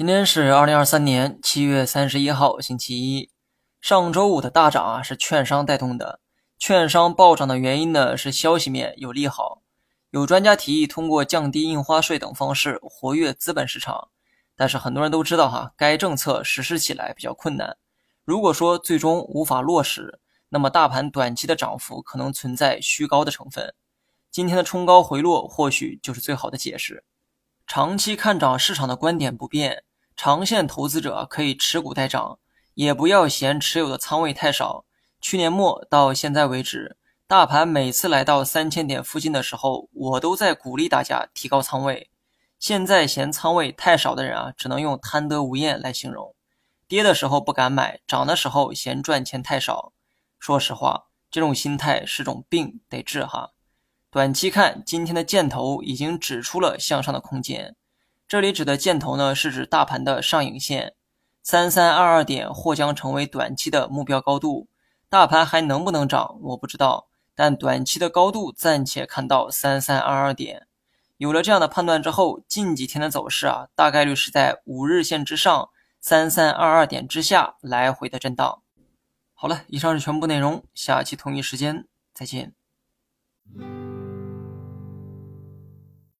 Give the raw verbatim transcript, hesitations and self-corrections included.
今天是二零二三年七月三十一号星期一。上周五的大涨啊是券商带动的，券商暴涨的原因呢是消息面有利好。有专家提议通过降低印花税等方式活跃资本市场，但是很多人都知道哈，该政策实施起来比较困难。如果说最终无法落实，那么大盘短期的涨幅可能存在虚高的成分。今天的冲高回落或许就是最好的解释。长期看涨市场的观点不变，长线投资者可以持股待涨，也不要嫌持有的仓位太少。去年末到现在为止，大盘每次来到三千点附近的时候，我都在鼓励大家提高仓位。现在嫌仓位太少的人啊，只能用贪得无厌来形容。跌的时候不敢买，涨的时候嫌赚钱太少。说实话，这种心态是种病，得治哈。短期看，今天的箭头已经指出了向上的空间。这里指的箭头呢，是指大盘的上影线。三三二二点或将成为短期的目标高度。大盘还能不能涨，我不知道，但短期的高度暂且看到三三二二点。有了这样的判断之后，近几天的走势啊，大概率是在五日线之上 ,三三二二点之下来回的震荡。好了，以上是全部内容，下期同一时间再见。